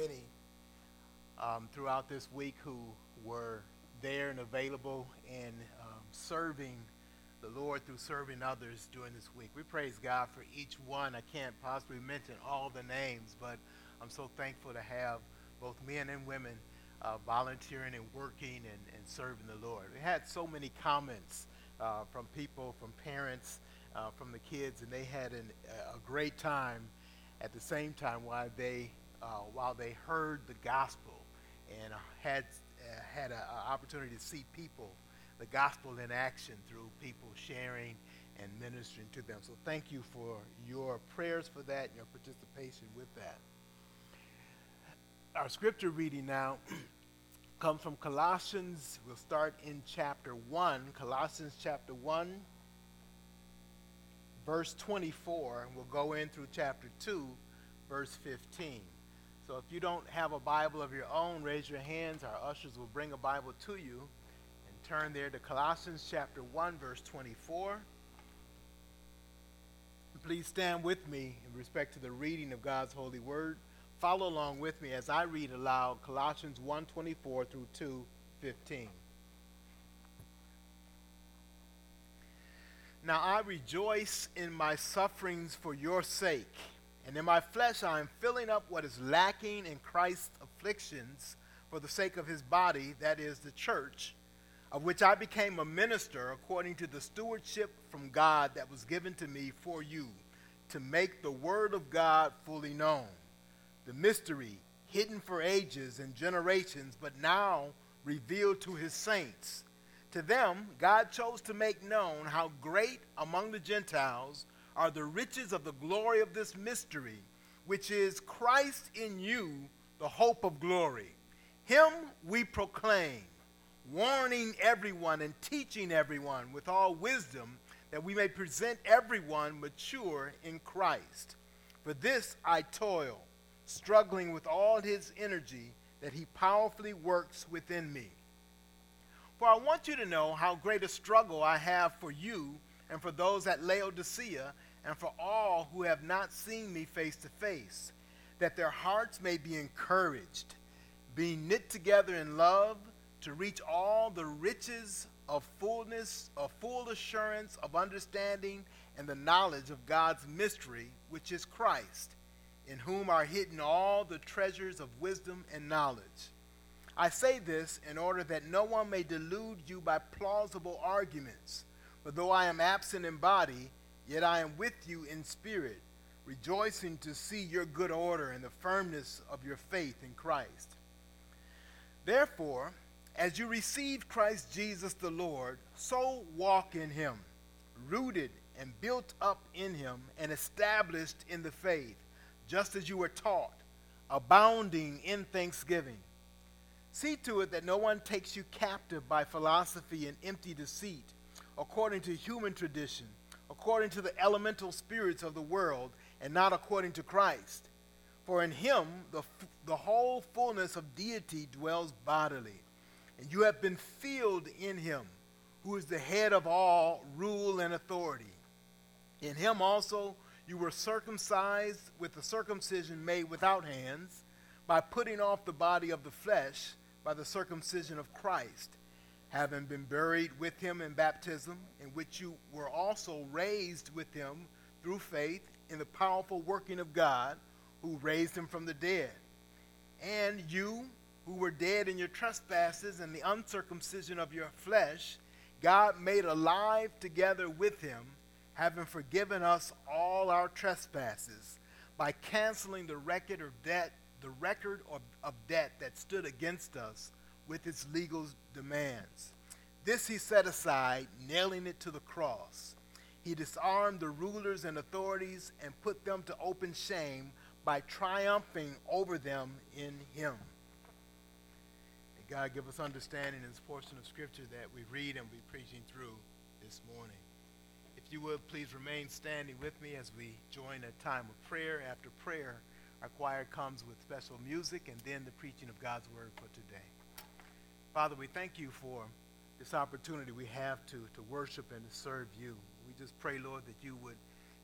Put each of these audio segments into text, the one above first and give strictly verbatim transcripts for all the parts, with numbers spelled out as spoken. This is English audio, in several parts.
many um, throughout this week who were there and available and um, serving the Lord through serving others during this week. We praise God for each one. I can't possibly mention all the names, but I'm so thankful to have both men and women uh, volunteering and working and, and serving the Lord. We had so many comments uh, from people, from parents, uh, from the kids, and they had an, a great time at the same time while they uh, while they heard the gospel and had uh, had an opportunity to see people, the gospel in action through people sharing and ministering to them. So thank you for your prayers for that and your participation with that. Our scripture reading now comes from Colossians. We'll start in chapter one, Colossians chapter one, verse twenty-four, and we'll go in through chapter two, verse fifteen. So if you don't have a Bible of your own, raise your hands. Our ushers will bring a Bible to you. Turn there to Colossians chapter one, verse twenty-four. Please stand with me in respect to the reading of God's holy word. Follow along with me as I read aloud Colossians one twenty-four through two fifteen. Now I rejoice in my sufferings for your sake, and in my flesh I am filling up what is lacking in Christ's afflictions for the sake of his body, that is the church, of which I became a minister according to the stewardship from God that was given to me for you, to make the word of God fully known, the mystery hidden for ages and generations, but now revealed to his saints. To them, God chose to make known how great among the Gentiles are the riches of the glory of this mystery, which is Christ in you, the hope of glory. Him we proclaim, warning everyone and teaching everyone with all wisdom, that we may present everyone mature in Christ. For this I toil, struggling with all his energy that he powerfully works within me. For I want you to know how great a struggle I have for you and for those at Laodicea and for all who have not seen me face to face, that their hearts may be encouraged, being knit together in love, to reach all the riches of fullness, of full assurance of understanding and the knowledge of God's mystery, which is Christ, in whom are hidden all the treasures of wisdom and knowledge. I say this in order that no one may delude you by plausible arguments. For though I am absent in body, yet I am with you in spirit, rejoicing to see your good order and the firmness of your faith in Christ. Therefore, as you received Christ Jesus the Lord, so walk in him, rooted and built up in him and established in the faith, just as you were taught, abounding in thanksgiving. See to it that no one takes you captive by philosophy and empty deceit, according to human tradition, according to the elemental spirits of the world, and not according to Christ. For in him the, the whole fullness of deity dwells bodily. And you have been filled in him, who is the head of all rule and authority. In him also you were circumcised with the circumcision made without hands, by putting off the body of the flesh by the circumcision of Christ, having been buried with him in baptism, in which you were also raised with him through faith in the powerful working of God, who raised him from the dead. And you, who were dead in your trespasses and the uncircumcision of your flesh, God made alive together with him, having forgiven us all our trespasses, by canceling the record of debt, the record of, of debt that stood against us with its legal demands. This he set aside, nailing it to the cross. He disarmed the rulers and authorities and put them to open shame by triumphing over them in him. God, give us understanding in this portion of Scripture that we read and be preaching through this morning. If you would, please remain standing with me as we join a time of prayer. After prayer, our choir comes with special music and then the preaching of God's Word for today. Father, we thank you for this opportunity we have to, to worship and to serve you. We just pray, Lord, that you would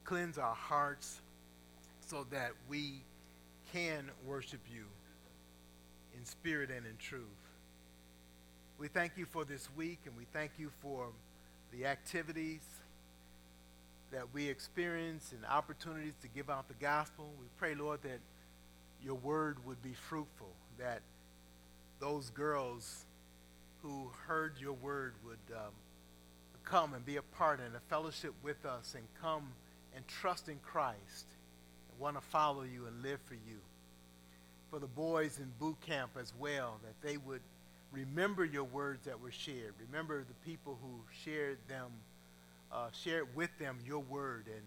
cleanse our hearts so that we can worship you in spirit and in truth. We thank you for this week, and we thank you for the activities that we experience and opportunities to give out the gospel. We pray, Lord, that your word would be fruitful, that those girls who heard your word would um, come and be a part and a fellowship with us and come and trust in Christ and want to follow you and live for you. For the boys in boot camp as well, that they would remember your words that were shared. Remember the people who shared them, uh, shared with them your word, and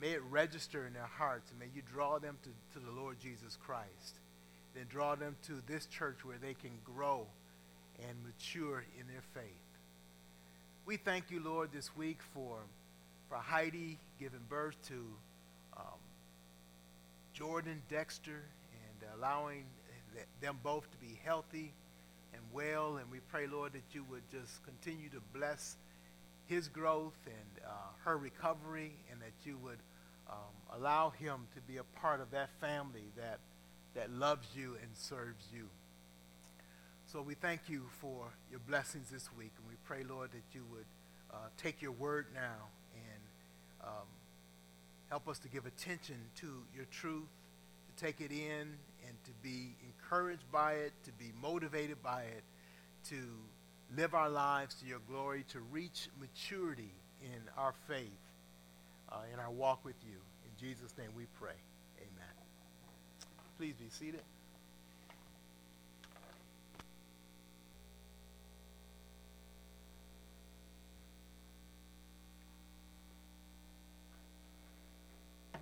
may it register in their hearts, and may you draw them to, to the Lord Jesus Christ. Then draw them to this church where they can grow and mature in their faith. We thank you, Lord, this week for, for Heidi giving birth to um, Jordan Dexter and allowing th- them both to be healthy and well. And we pray, Lord, that you would just continue to bless his growth and uh, her recovery, and that you would um, allow him to be a part of that family that, that loves you and serves you. So we thank you for your blessings this week, and we pray, Lord, that you would uh, take your word now and um, help us to give attention to your truth, to take it in and to be encouraged by it, to be motivated by it, to live our lives to your glory, to reach maturity in our faith, uh, in our walk with you. In Jesus' name we pray. Amen. Please be seated.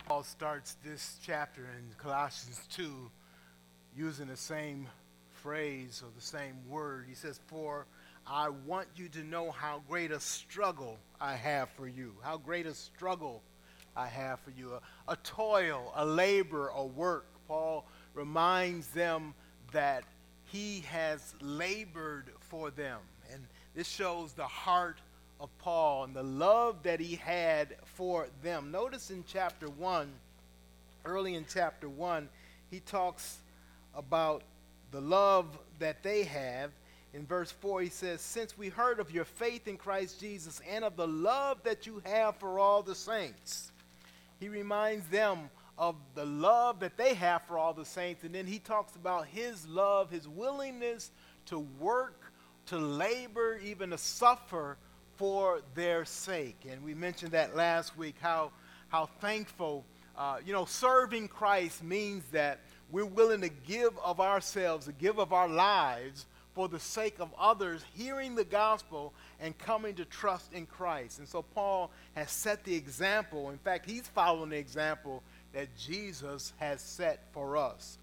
Paul starts this chapter in Colossians two using the same phrase or the same word. He says, "For I want you to know how great a struggle I have for you." How great a struggle I have for you. A, a toil, a labor, a work. Paul reminds them that he has labored for them. And this shows the heart of Paul and the love that he had for them. Notice in chapter one, early in chapter one, he talks about the love that they have. In verse four, he says, "Since we heard of your faith in Christ Jesus and of the love that you have for all the saints." He reminds them of the love that they have for all the saints, and then he talks about his love, his willingness to work, to labor, even to suffer for their sake. And we mentioned that last week, how how thankful, uh, you know, serving Christ means that we're willing to give of ourselves, to give of our lives for the sake of others, hearing the gospel and coming to trust in Christ. And so Paul has set the example. In fact, he's following the example that Jesus has set for us.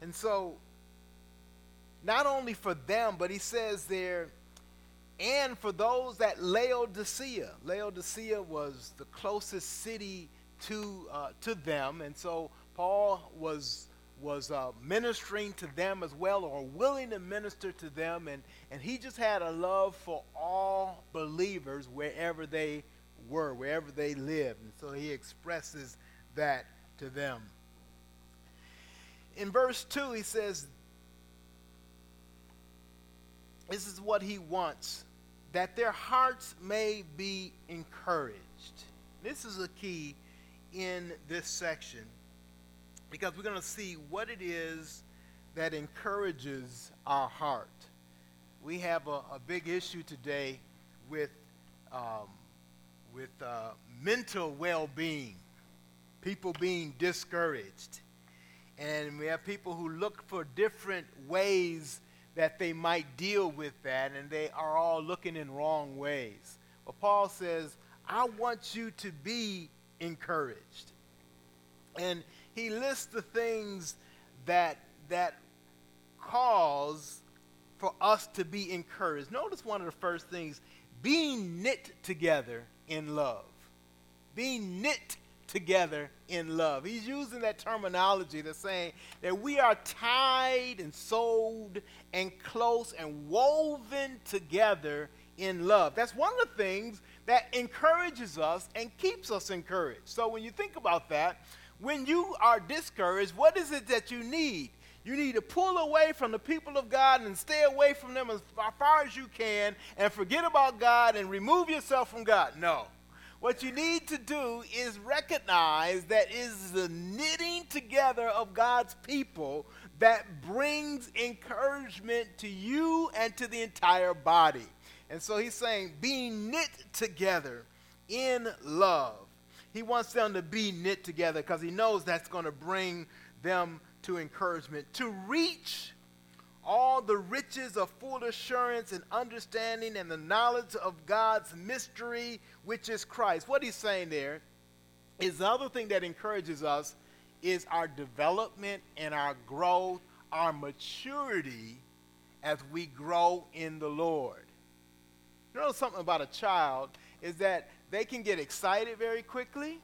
And so, not only for them, but he says there, and for those at Laodicea. Laodicea was the closest city to uh, to them, and so Paul was was uh, ministering to them as well, or willing to minister to them, and, and he just had a love for all believers wherever they were, wherever they lived, and so he expresses that to them. In verse two, he says, this is what he wants, that their hearts may be encouraged. This is a key in this section, because we're going to see what it is that encourages our heart. We have a, a big issue today with um, with uh, mental well-being, people being discouraged. And we have people who look for different ways that they might deal with that, and they are all looking in wrong ways. But Paul says, I want you to be encouraged. And he lists the things that that cause for us to be encouraged. Notice one of the first things, being knit together in love. Being knit together in love. He's using that terminology that's saying that we are tied and sold and close and woven together in love. That's one of the things that encourages us and keeps us encouraged. So when you think about that, when you are discouraged, what is it that you need? You need to pull away from the people of God and stay away from them as far as you can and forget about God and remove yourself from God. No. What you need to do is recognize that it is the knitting together of God's people that brings encouragement to you and to the entire body. And so he's saying, be knit together in love. He wants them to be knit together because he knows that's going to bring them to encouragement. To reach all the riches of full assurance and understanding and the knowledge of God's mystery, which is Christ. What he's saying there is the other thing that encourages us is our development and our growth, our maturity as we grow in the Lord. You know something about a child is that they can get excited very quickly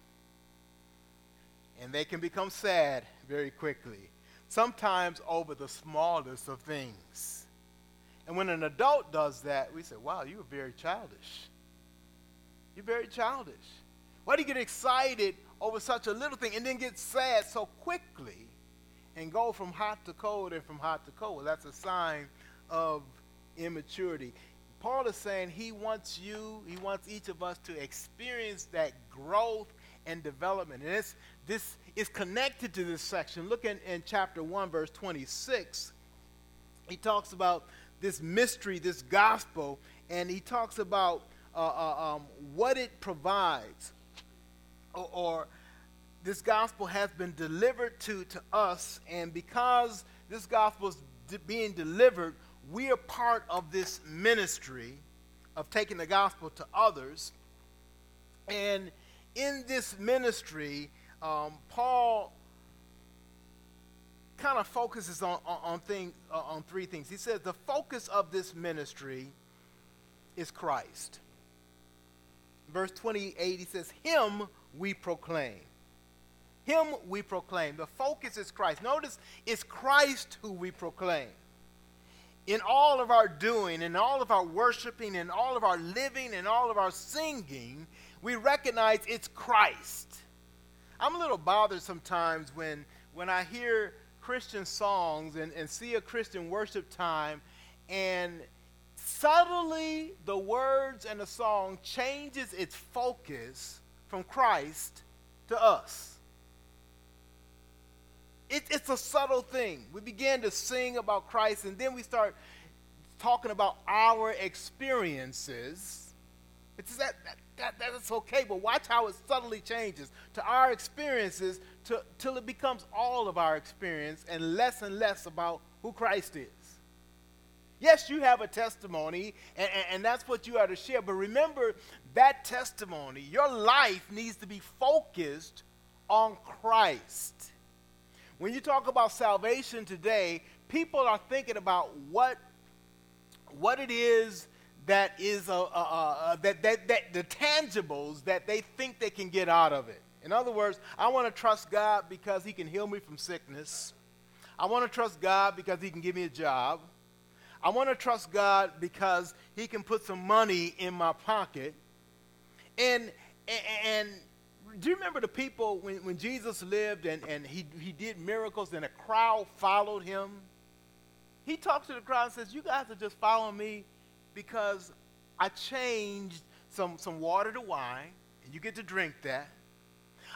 and they can become sad very quickly, sometimes over the smallest of things. And when an adult does that, we say, wow, you were very childish. You're very childish. Why do you get excited over such a little thing and then get sad so quickly and go from hot to cold and from hot to cold? That's a sign of immaturity. Paul is saying he wants you, he wants each of us to experience that growth and development. And it's, this is connected to this section. Look in, in chapter one, verse twenty-six. He talks about this mystery, this gospel, and he talks about uh, uh, um, what it provides. Or, or this gospel has been delivered to, to us, and because this gospel is de- being delivered, we are part of this ministry of taking the gospel to others. And in this ministry, um, Paul kind of focuses on on, on, thing, uh, on three things. He says the focus of this ministry is Christ. Verse twenty-eight, he says, him we proclaim. Him we proclaim. The focus is Christ. Notice it's Christ who we proclaim. In all of our doing, in all of our worshiping, in all of our living, in all of our singing, we recognize it's Christ. I'm a little bothered sometimes when, when I hear Christian songs and, and see a Christian worship time, and subtly the words and the song changes its focus from Christ to us. It, it's a subtle thing. We begin to sing about Christ, and then we start talking about our experiences. It's that, that, that that's okay, but watch how it subtly changes to our experiences to, till it becomes all of our experience and less and less about who Christ is. Yes, you have a testimony, and, and, and that's what you are to share, but remember that testimony, your life needs to be focused on Christ. When you talk about salvation today, people are thinking about what, what it is that is a, a, a, a, that, that, that the tangibles that they think they can get out of it. In other words, I want to trust God because he can heal me from sickness. I want to trust God because he can give me a job. I want to trust God because he can put some money in my pocket. And, and, and do you remember the people when, when Jesus lived and, and he, he did miracles and a crowd followed him? He talks to the crowd and says, you guys are just following me because I changed some, some water to wine, and you get to drink that.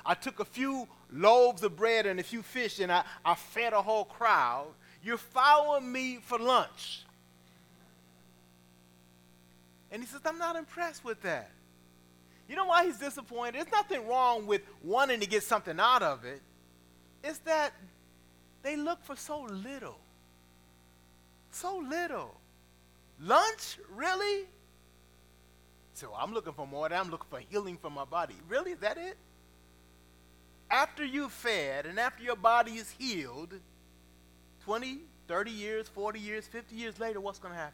I took a few loaves of bread and a few fish, and I, I fed a whole crowd. You're following me for lunch. And he says, I'm not impressed with that. You know why he's disappointed? There's nothing wrong with wanting to get something out of it. It's that they look for so little. So little. Lunch? Really? So I'm looking for more. I'm looking for healing for my body. Really? Is that it? After you've fed and after your body is healed, twenty, thirty years, forty years, fifty years later, what's going to happen?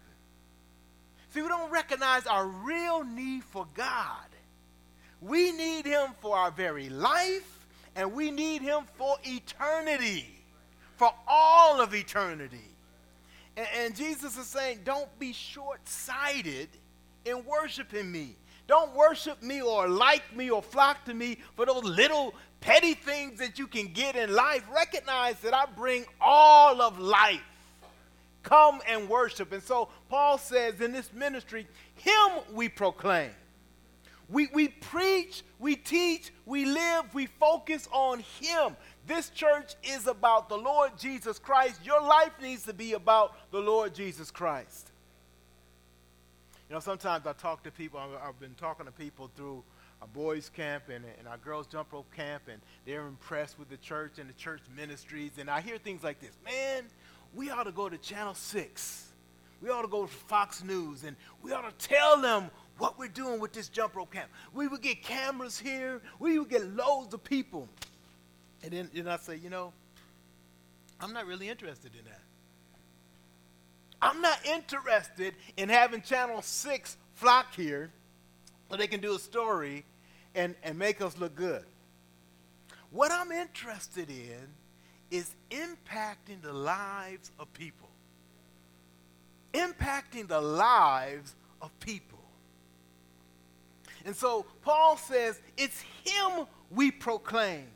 See, we don't recognize our real need for God. We need him for our very life, and we need him for eternity, for all of eternity. And, and Jesus is saying, don't be short-sighted in worshiping me. Don't worship me or like me or flock to me for those little petty things that you can get in life, recognize that I bring all of life. Come and worship. And so Paul says in this ministry, him we proclaim. We, we preach, we teach, we live, we focus on him. This church is about the Lord Jesus Christ. Your life needs to be about the Lord Jesus Christ. You know, sometimes I talk to people, I've been talking to people through our boys camp and, and our girls jump rope camp, and they're impressed with the church and the church ministries. And I hear things like this, man, we ought to go to Channel six. We ought to go to Fox News, and we ought to tell them what we're doing with this jump rope camp. We would get cameras here. We would get loads of people. And then and I say, you know, I'm not really interested in that. I'm not interested in having Channel six flock here so they can do a story and, and make us look good. What I'm interested in is impacting the lives of people. Impacting the lives of people. And so Paul says, it's him we proclaim.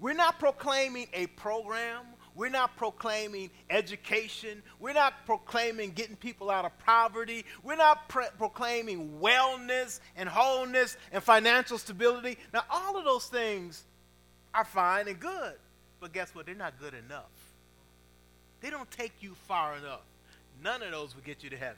We're not proclaiming a program. We're not proclaiming education. We're not proclaiming getting people out of poverty. We're not pre- proclaiming wellness and wholeness and financial stability. Now, all of those things are fine and good, but guess what? They're not good enough. They don't take you far enough. None of those will get you to heaven.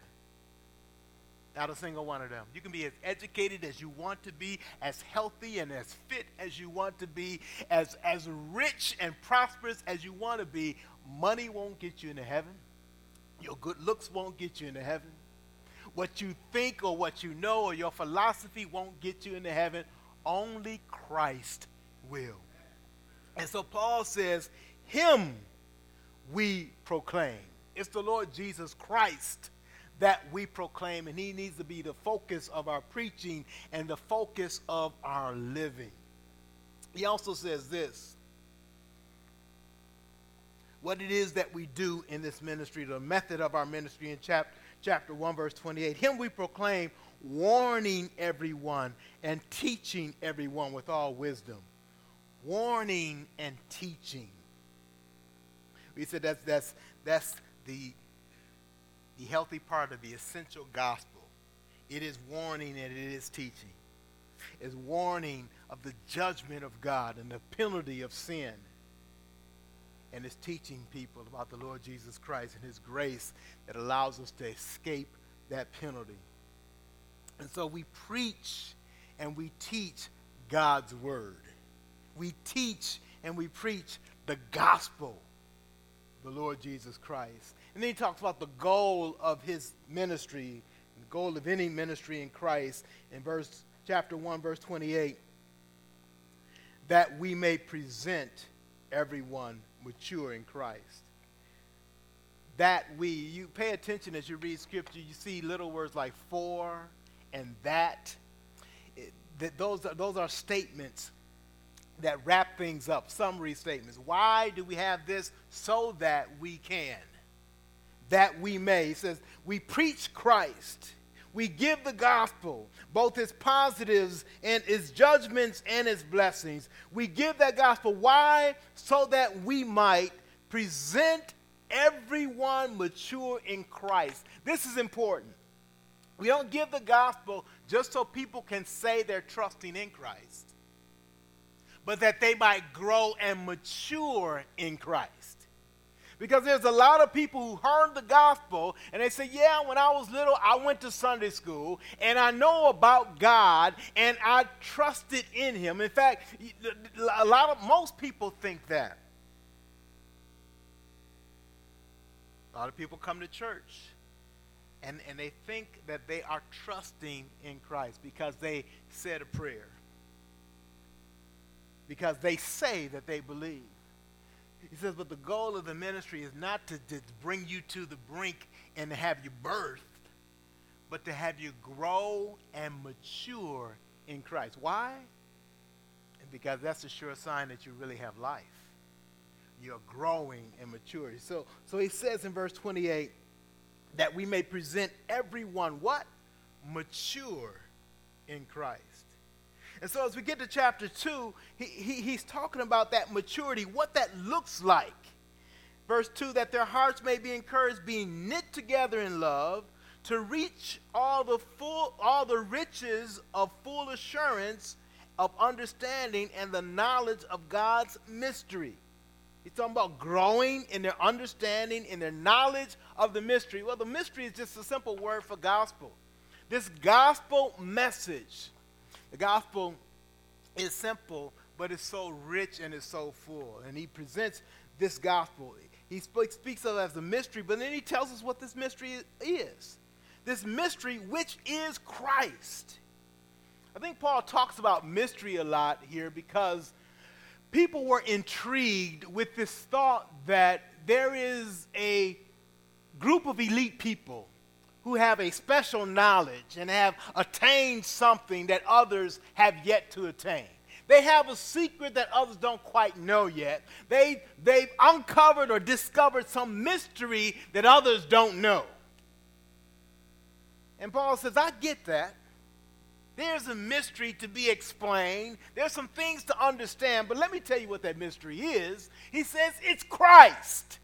Not a single one of them. You can be as educated as you want to be, as healthy and as fit as you want to be, as, as rich and prosperous as you want to be. Money won't get you into heaven. Your good looks won't get you into heaven. What you think or what you know or your philosophy won't get you into heaven. Only Christ will. And so Paul says, him we proclaim. It's the Lord Jesus Christ that we proclaim, and he needs to be the focus of our preaching and the focus of our living. He also says this, what it is that we do in this ministry, the method of our ministry in chapter, chapter one, verse twenty-eight, him we proclaim, warning everyone and teaching everyone with all wisdom. Warning and teaching. We said that's, that's, that's the... the healthy part of the essential gospel. It is warning and it is teaching. It's warning of the judgment of God and the penalty of sin. And it's teaching people about the Lord Jesus Christ and his grace that allows us to escape that penalty. And so we preach and we teach God's word. We teach and we preach the gospel, the Lord Jesus Christ. And then he talks about the goal of his ministry, the goal of any ministry in Christ, in verse chapter one, verse twenty-eight, that we may present everyone mature in Christ. That we, you pay attention as you read scripture, you see little words like for and that. It, that those, are, those are statements that wrap things up, summary statements. Why do we have this? So that we can. That we may. He says, we preach Christ. We give the gospel, both his positives and his judgments and his blessings. We give that gospel. Why? So that we might present everyone mature in Christ. This is important. We don't give the gospel just so people can say they're trusting in Christ, but that they might grow and mature in Christ. Because there's a lot of people who heard the gospel and they say, yeah, when I was little, I went to Sunday school and I know about God and I trusted in him. In fact, a lot of, most people think that. A lot of people come to church and, and they think that they are trusting in Christ because they said a prayer. Because they say that they believe. He says, but the goal of the ministry is not to, to bring you to the brink and to have you birthed, but to have you grow and mature in Christ. Why? Because that's a sure sign that you really have life. You're growing in maturity. So, so he says in verse twenty-eight, that we may present everyone what? Mature in Christ. And so as we get to chapter two, he, he, he's talking about that maturity, what that looks like. Verse two, that their hearts may be encouraged, being knit together in love, to reach all the full, all the riches of full assurance of understanding and the knowledge of God's mystery. He's talking about growing in their understanding, in their knowledge of the mystery. Well, the mystery is just a simple word for gospel. This gospel message, the gospel is simple, but it's so rich and it's so full. And he presents this gospel. He sp- speaks of it as a mystery, but then he tells us what this mystery is. This mystery, which is Christ. I think Paul talks about mystery a lot here because people were intrigued with this thought that there is a group of elite people who have a special knowledge and have attained something that others have yet to attain. They have a secret that others don't quite know yet. They, they've uncovered or discovered some mystery that others don't know. And Paul says, I get that. There's a mystery to be explained. There's some things to understand, but let me tell you what that mystery is. He says it's Christ.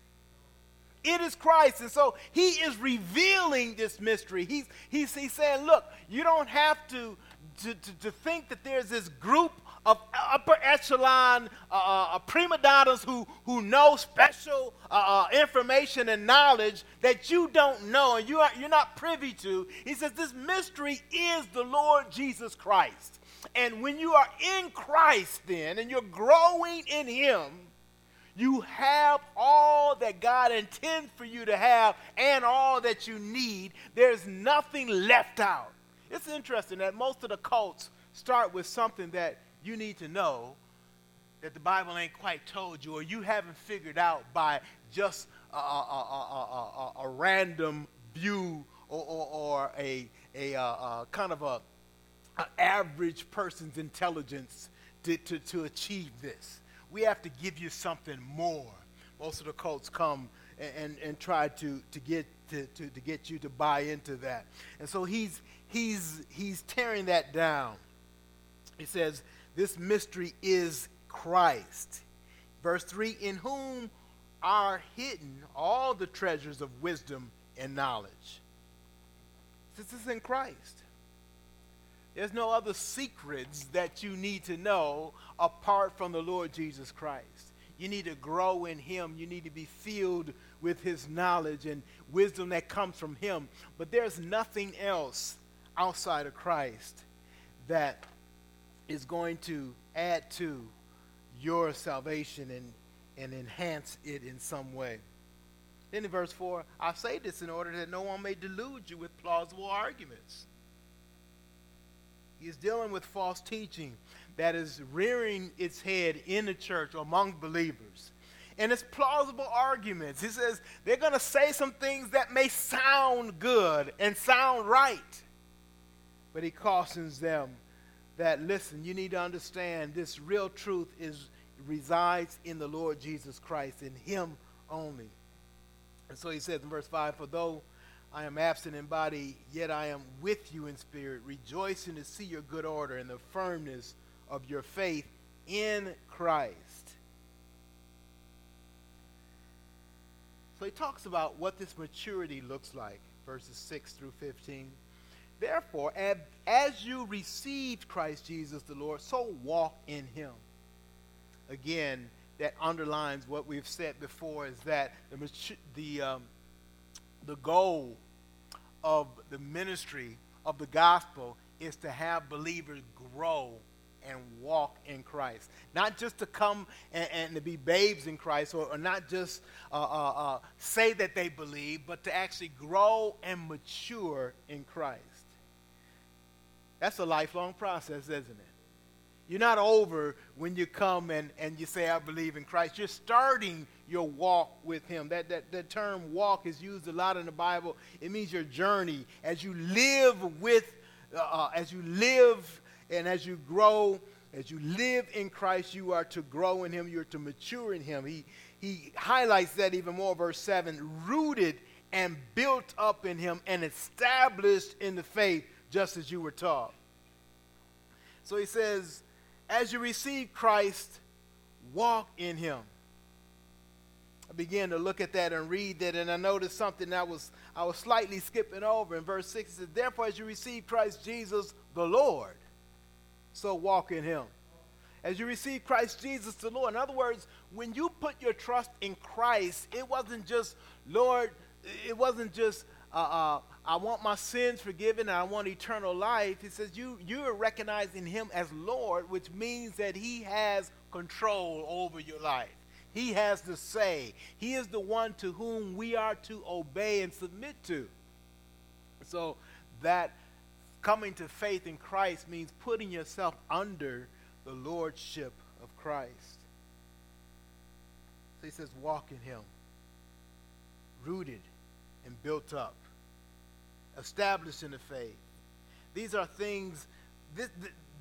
It is Christ. And so he is revealing this mystery. He's, he's, he's saying, look, you don't have to, to, to, to think that there's this group of upper echelon uh, uh, prima donnas who, who know special uh, uh, information and knowledge that you don't know and you are, you're not privy to. He says this mystery is the Lord Jesus Christ. And when you are in Christ then and you're growing in him, you have all that God intends for you to have and all that you need. There's nothing left out. It's interesting that most of the cults start with something that you need to know that the Bible ain't quite told you or you haven't figured out by just a, a, a, a, a, a random view or, or, or a, a, a, a kind of a, a average person's intelligence to, to, to achieve this. We have to give you something more. Most of the cults come and, and, and try to, to get to, to, to get you to buy into that. And so he's he's he's tearing that down. He says, this mystery is Christ. Verse three, in whom are hidden all the treasures of wisdom and knowledge. This is in Christ. There's no other secrets that you need to know apart from the Lord Jesus Christ. You need to grow in him. You need to be filled with his knowledge and wisdom that comes from him. But there's nothing else outside of Christ that is going to add to your salvation and, and enhance it in some way. Then in verse four, I say this in order that no one may delude you with plausible arguments. He's dealing with false teaching that is rearing its head in the church or among believers. And it's plausible arguments. He says they're going to say some things that may sound good and sound right. But he cautions them that, listen, you need to understand this real truth is resides in the Lord Jesus Christ, in him only. And so he says in verse five, for though I am absent in body, yet I am with you in spirit, rejoicing to see your good order and the firmness of your faith in Christ. So he talks about what this maturity looks like, verses six through fifteen. Therefore, as you received Christ Jesus the Lord, so walk in him. Again, that underlines what we've said before, is that the matu- the um, the goal of the ministry of the gospel is to have believers grow and walk in Christ. Not just to come and, and to be babes in Christ or, or not just uh, uh, uh, say that they believe, but to actually grow and mature in Christ. That's a lifelong process, isn't it? You're not over when you come and, and you say, I believe in Christ. You're starting your walk with him. That, that that term walk is used a lot in the Bible. It means your journey. As you live with, uh, as you live and as you grow, as you live in Christ, you are to grow in him. You're to mature in him. He, he highlights that even more, verse seven, rooted and built up in him and established in the faith just as you were taught. So he says, as you receive Christ, walk in him. I began to look at that and read that, and I noticed something that was I was slightly skipping over. In verse six, it says, therefore, as you receive Christ Jesus the Lord, so walk in him. As you receive Christ Jesus the Lord. In other words, when you put your trust in Christ, it wasn't just, Lord, it wasn't just, uh, uh, I want my sins forgiven and I want eternal life. He says you, you are recognizing him as Lord, which means that he has control over your life. He has the say. He is the one to whom we are to obey and submit to. So that coming to faith in Christ means putting yourself under the lordship of Christ. So he says, walk in him, rooted and built up, established in the faith. These are things, this,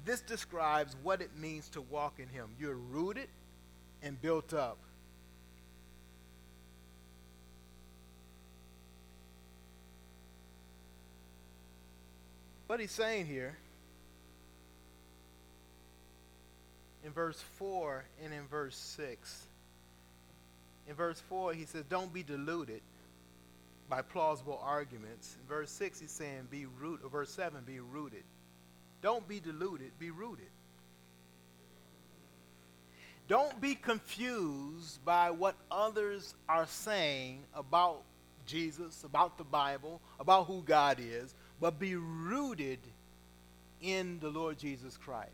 this describes what it means to walk in him. You're rooted and built up. What he's saying here, in verse four and in verse six. In verse four, he says, don't be deluded by plausible arguments. In verse six, he's saying, be rooted, or verse seven, be rooted. Don't be deluded, be rooted. Don't be confused by what others are saying about Jesus, about the Bible, about who God is, but be rooted in the Lord Jesus Christ.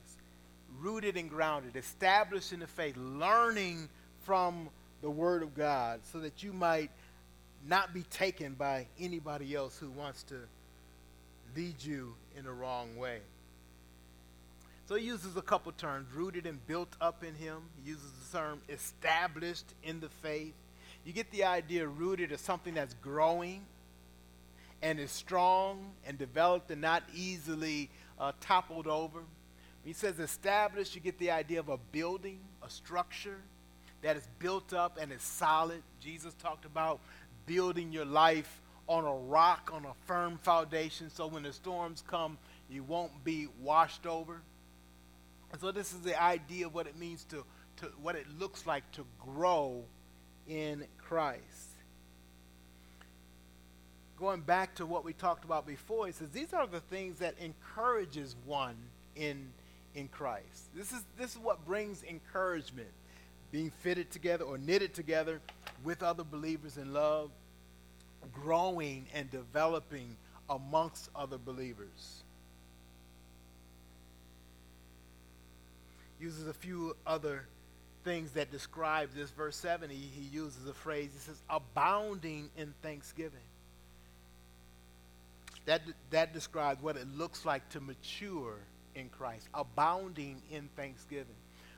Rooted and grounded, established in the faith, learning from the Word of God so that you might not be taken by anybody else who wants to lead you in the wrong way. So he uses a couple terms, rooted and built up in him. He uses the term established in the faith. You get the idea, rooted as something that's growing and is strong and developed and not easily uh, toppled over. He says established, you get the idea of a building, a structure that is built up and is solid. Jesus talked about building your life on a rock, on a firm foundation, so when the storms come, you won't be washed over. And so this is the idea of what it means to, to what it looks like to grow in Christ. Going back to what we talked about before, he says these are the things that encourages one in in Christ. This is this is what brings encouragement, being fitted together or knitted together with other believers in love, growing and developing amongst other believers. Uses a few other things that describe this. Verse seven, he, he uses a phrase, he says, abounding in thanksgiving. That, that describes what it looks like to mature in Christ, abounding in thanksgiving.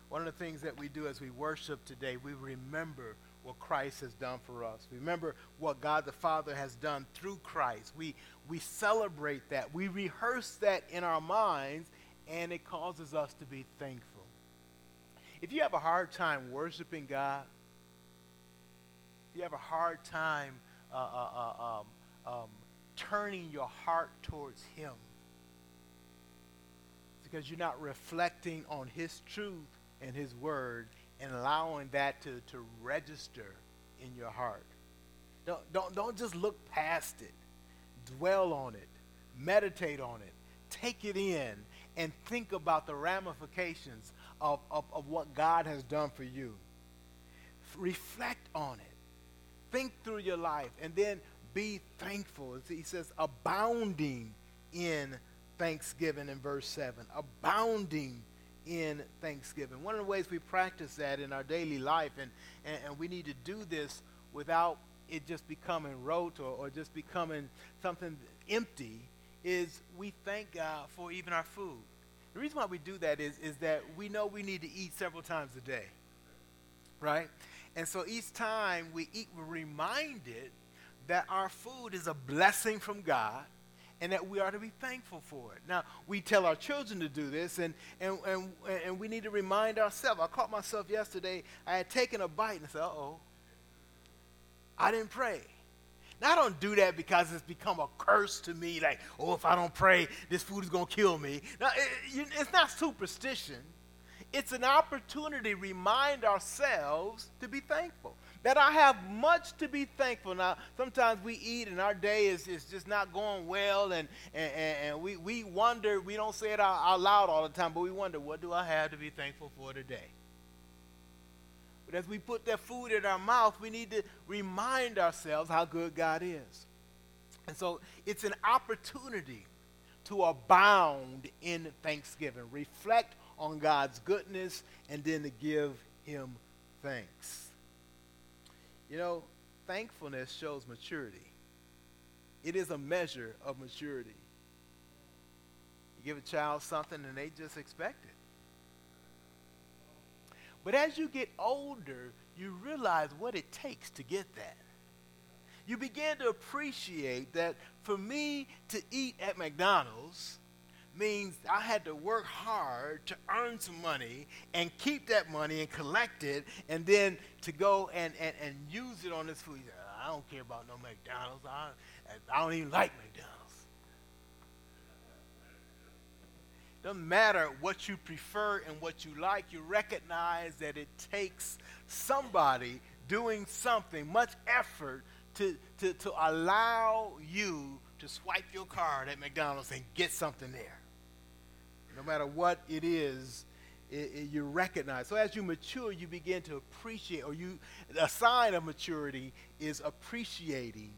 One of the things that we do as we worship today, we remember what Christ has done for us. We remember what God the Father has done through Christ. We we celebrate that. We rehearse that in our minds, and it causes us to be thankful. If you have a hard time worshiping God, if you have a hard time uh, uh, uh, um, um, turning your heart towards him, because you're not reflecting on his truth and his word and allowing that to, to register in your heart. Don't, don't, don't just look past it. Dwell on it. Meditate on it. Take it in and think about the ramifications of, of, of what God has done for you. Reflect on it. Think through your life and then be thankful. He says, abounding in thanksgiving in verse seven, abounding in thanksgiving. One of the ways we practice that in our daily life, and, and, and we need to do this without it just becoming rote or, or just becoming something empty, is we thank God for even our food. The reason why we do that is, is that we know we need to eat several times a day, right? And so each time we eat, we're reminded that our food is a blessing from God, and that we are to be thankful for it. Now, we tell our children to do this, and and and, and we need to remind ourselves. I caught myself yesterday. I had taken a bite, and I said, uh-oh, I didn't pray. Now, I don't do that because it's become a curse to me, like, oh, if I don't pray, this food is going to kill me. Now, it, it's not superstition. It's an opportunity to remind ourselves to be thankful, that I have much to be thankful. Now, sometimes we eat and our day is, is just not going well, and, and, and we, we wonder, we don't say it out, out loud all the time, but we wonder, what do I have to be thankful for today? But as we put that food in our mouth, we need to remind ourselves how good God is. And so it's an opportunity to abound in thanksgiving, reflect on God's goodness, and then to give him thanks. You know, thankfulness shows maturity. It is a measure of maturity. You give a child something and they just expect it. But as you get older, you realize what it takes to get that. You begin to appreciate that for me to eat at McDonald's means I had to work hard to earn some money and keep that money and collect it, and then to go and, and, and use it on this food. I don't care about no McDonald's. I, I don't even like McDonald's. Doesn't matter what you prefer and what you like. You recognize that it takes somebody doing something, much effort, to, to, to allow you to swipe your card at McDonald's and get something there. No matter what it is, it, it, you recognize. So as you mature, you begin to appreciate, or you, a sign of maturity is appreciating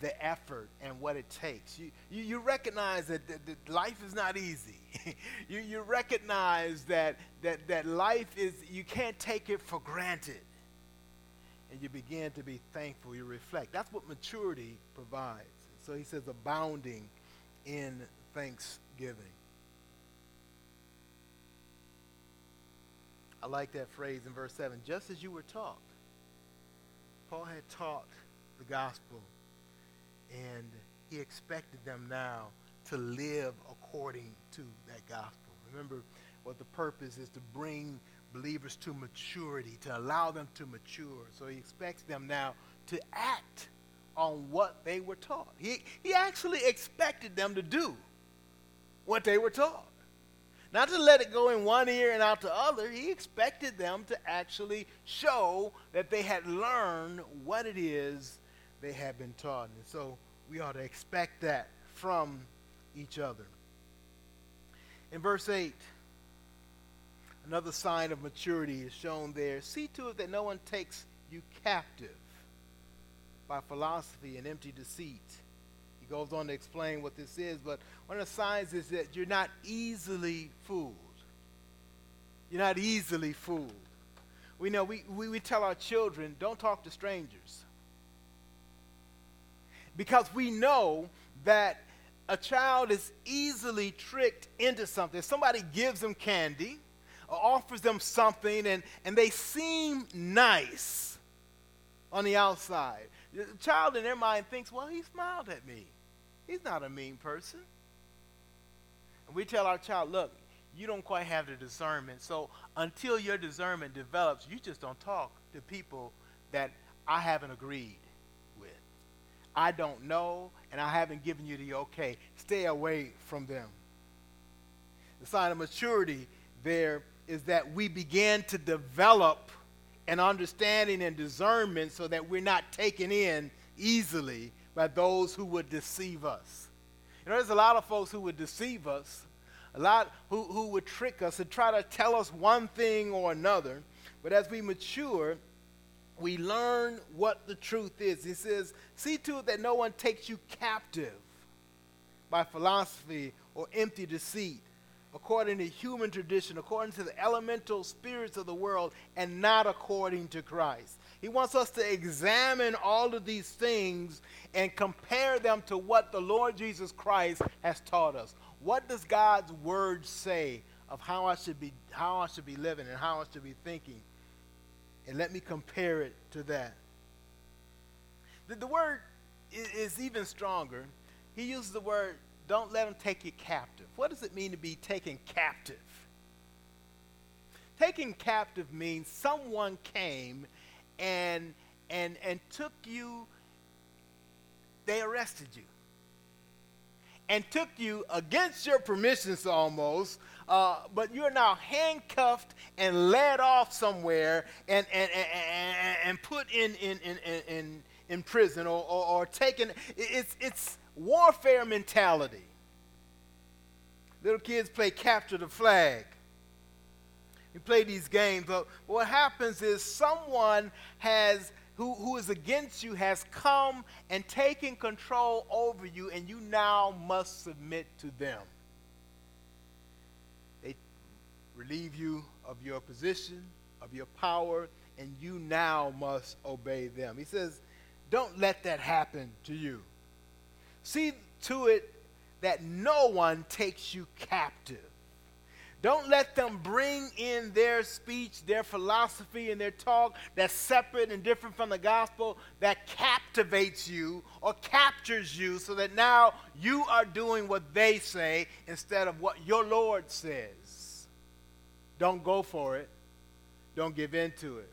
the effort and what it takes. You you, you recognize that, that, that life is not easy. you you recognize that that that life is, you can't take it for granted. And you begin to be thankful. You reflect. That's what maturity provides. So he says, abounding in thanksgiving. I like that phrase in verse seven. Just as you were taught. Paul had taught the gospel, and he expected them now to live according to that gospel. Remember what the purpose is, to bring believers to maturity, to allow them to mature. So he expects them now to act on what they were taught. He, he actually expected them to do what they were taught. Not to let it go in one ear and out the other. He expected them to actually show that they had learned what it is they had been taught. And so we ought to expect that from each other. In verse eight, another sign of maturity is shown there. See to it that no one takes you captive by philosophy and empty deceit. He goes on to explain what this is, but one of the signs is that you're not easily fooled. You're not easily fooled. We know we, we, we tell our children, don't talk to strangers. Because we know that a child is easily tricked into something. If somebody gives them candy or offers them something and, and they seem nice on the outside, the child in their mind thinks, well, he smiled at me. He's not a mean person. And we tell our child, look, you don't quite have the discernment. So until your discernment develops, you just don't talk to people that I haven't agreed with. I don't know, and I haven't given you the okay. Stay away from them. The sign of maturity there is that we begin to develop and understanding and discernment so that we're not taken in easily by those who would deceive us. You know, there's a lot of folks who would deceive us, a lot who, who would trick us and try to tell us one thing or another. But as we mature, we learn what the truth is. He says, see to it that no one takes you captive by philosophy or empty deceit, according to human tradition, according to the elemental spirits of the world, and not according to Christ. He wants us to examine all of these things and compare them to what the Lord Jesus Christ has taught us. What does God's word say of how I should be, how I should be living and how I should be thinking? And let me compare it to that. The, the word is, is even stronger. He uses the word, don't let them take you captive. What does it mean to be taken captive? Taken captive means someone came and and and took you they arrested you and took you against your permissions almost, uh, but you're now handcuffed and led off somewhere and and, and, and put in in, in, in, in prison or, or, or taken. It's, it's warfare mentality. Little kids play capture the flag. You play these games, but what happens is someone has who, who is against you has come and taken control over you, and you now must submit to them. They relieve you of your position, of your power, and you now must obey them. He says, don't let that happen to you. See to it that no one takes you captive. Don't let them bring in their speech, their philosophy, and their talk that's separate and different from the gospel that captivates you or captures you so that now you are doing what they say instead of what your Lord says. Don't go for it. Don't give in to it.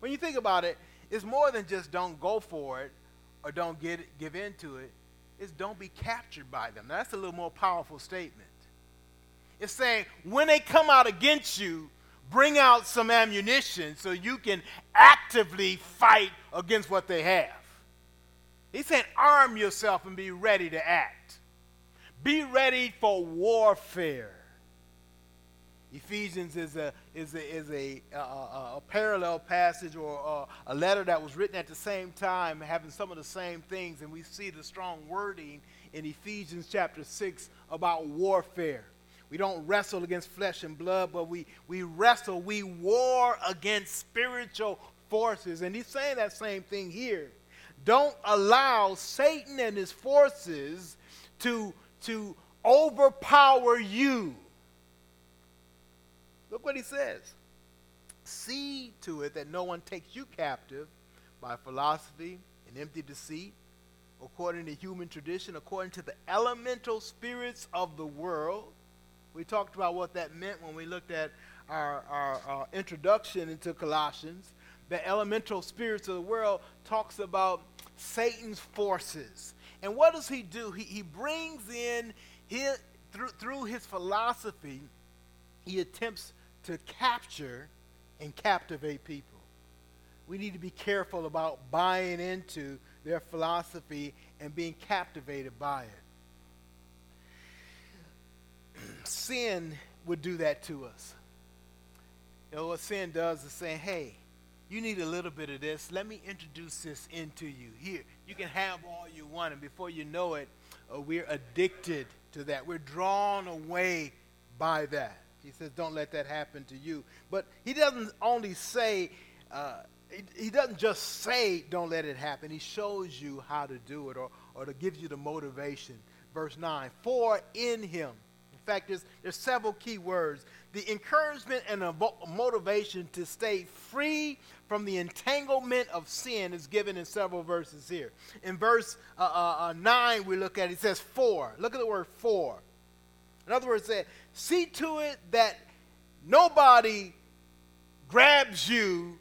When you think about it, it's more than just don't go for it or don't get, give in to it. It's don't be captured by them. Now, that's a little more powerful statement. It's saying when they come out against you, bring out some ammunition so you can actively fight against what they have. He's saying arm yourself and be ready to act. Be ready for warfare. Ephesians is a is a, is a, a, a parallel passage or a, a letter that was written at the same time, having some of the same things, and we see the strong wording in Ephesians chapter six about warfare. We don't wrestle against flesh and blood, but we, we wrestle, we war against spiritual forces. And he's saying that same thing here. Don't allow Satan and his forces to, to overpower you. Look what he says. See to it that no one takes you captive by philosophy and empty deceit, according to human tradition, according to the elemental spirits of the world. We talked about what that meant when we looked at our, our, our introduction into Colossians. The elemental spirits of the world talks about Satan's forces. And what does he do? He, he brings in, his, through, through his philosophy, he attempts to capture and captivate people. We need to be careful about buying into their philosophy and being captivated by it. Sin would do that to us. You know, what sin does is saying, hey, you need a little bit of this. Let me introduce this into you. Here, you can have all you want. And before you know it, uh, we're addicted to that. We're drawn away by that. He says, don't let that happen to you. But he doesn't only say, uh, he, he doesn't just say, don't let it happen. He shows you how to do it or, or to give you the motivation. Verse nine, for in him. In fact, there's, there's several key words. The encouragement and a motivation to stay free from the entanglement of sin is given in several verses here. In verse uh, uh, nine, we look at it, it says for. Look at the word for. In other words, it said, see to it that nobody grabs you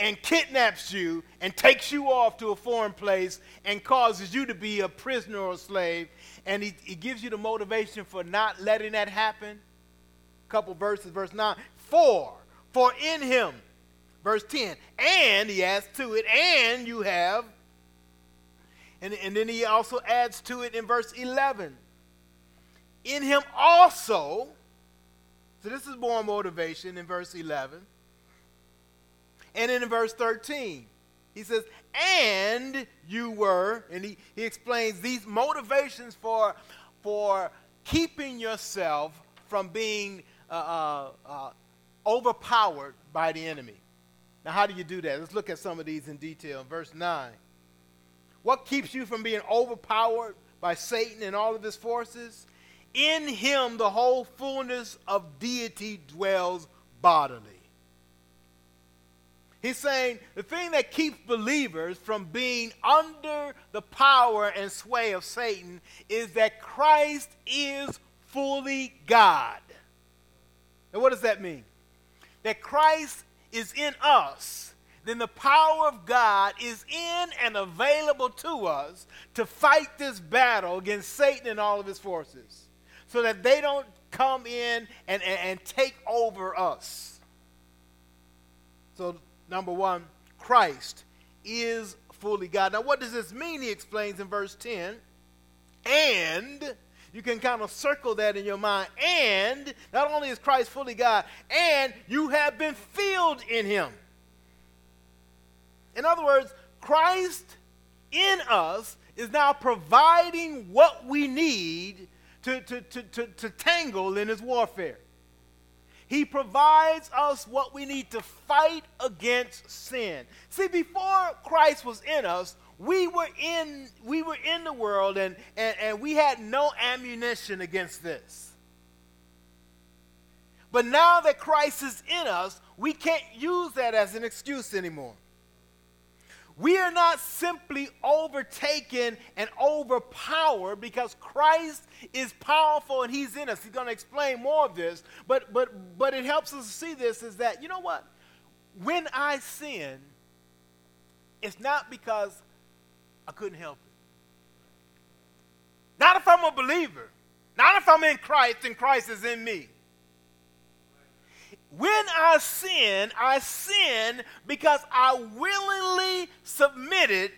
and kidnaps you and takes you off to a foreign place and causes you to be a prisoner or a slave. And he, he gives you the motivation for not letting that happen. A couple verses, verse nine. For, for in him, verse ten, and he adds to it, and you have. And, and then he also adds to it in verse eleven. In him also, so this is more motivation in verse eleven. And in verse thirteen, he says, and you were, and he, he explains these motivations for, for keeping yourself from being uh, uh, overpowered by the enemy. Now, how do you do that? Let's look at some of these in detail. Verse nine, what keeps you from being overpowered by Satan and all of his forces? In him, the whole fullness of deity dwells bodily. He's saying the thing that keeps believers from being under the power and sway of Satan is that Christ is fully God. And what does that mean? That Christ is in us. then the power of God is in and available to us to fight this battle against Satan and all of his forces, so that they don't come in and, and, and take over us. So, number one, Christ is fully God. Now, what does this mean? He explains in verse ten. And you can kind of circle that in your mind. And not only is Christ fully God, and you have been filled in him. In other words, Christ in us is now providing what we need to, to, to, to, to tangle in his warfare. He provides us what we need to fight against sin. See, before Christ was in us, We were in we were in the world, and, and, and we had no ammunition against this. But now that Christ is in us, we can't use that as an excuse anymore. We are not simply overtaken and overpowered because Christ is powerful and he's in us. He's going to explain more of this, but but but it helps us to see this, is that, you know what? When I sin, it's not because I couldn't help it. Not if I'm a believer. Not if I'm in Christ and Christ is in me. When I sin, I sin because I willingly submitted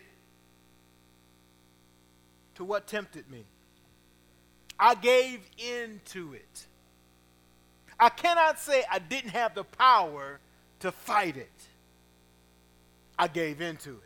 to what tempted me. I gave in to it. I cannot say I didn't have the power to fight it. I gave in to it.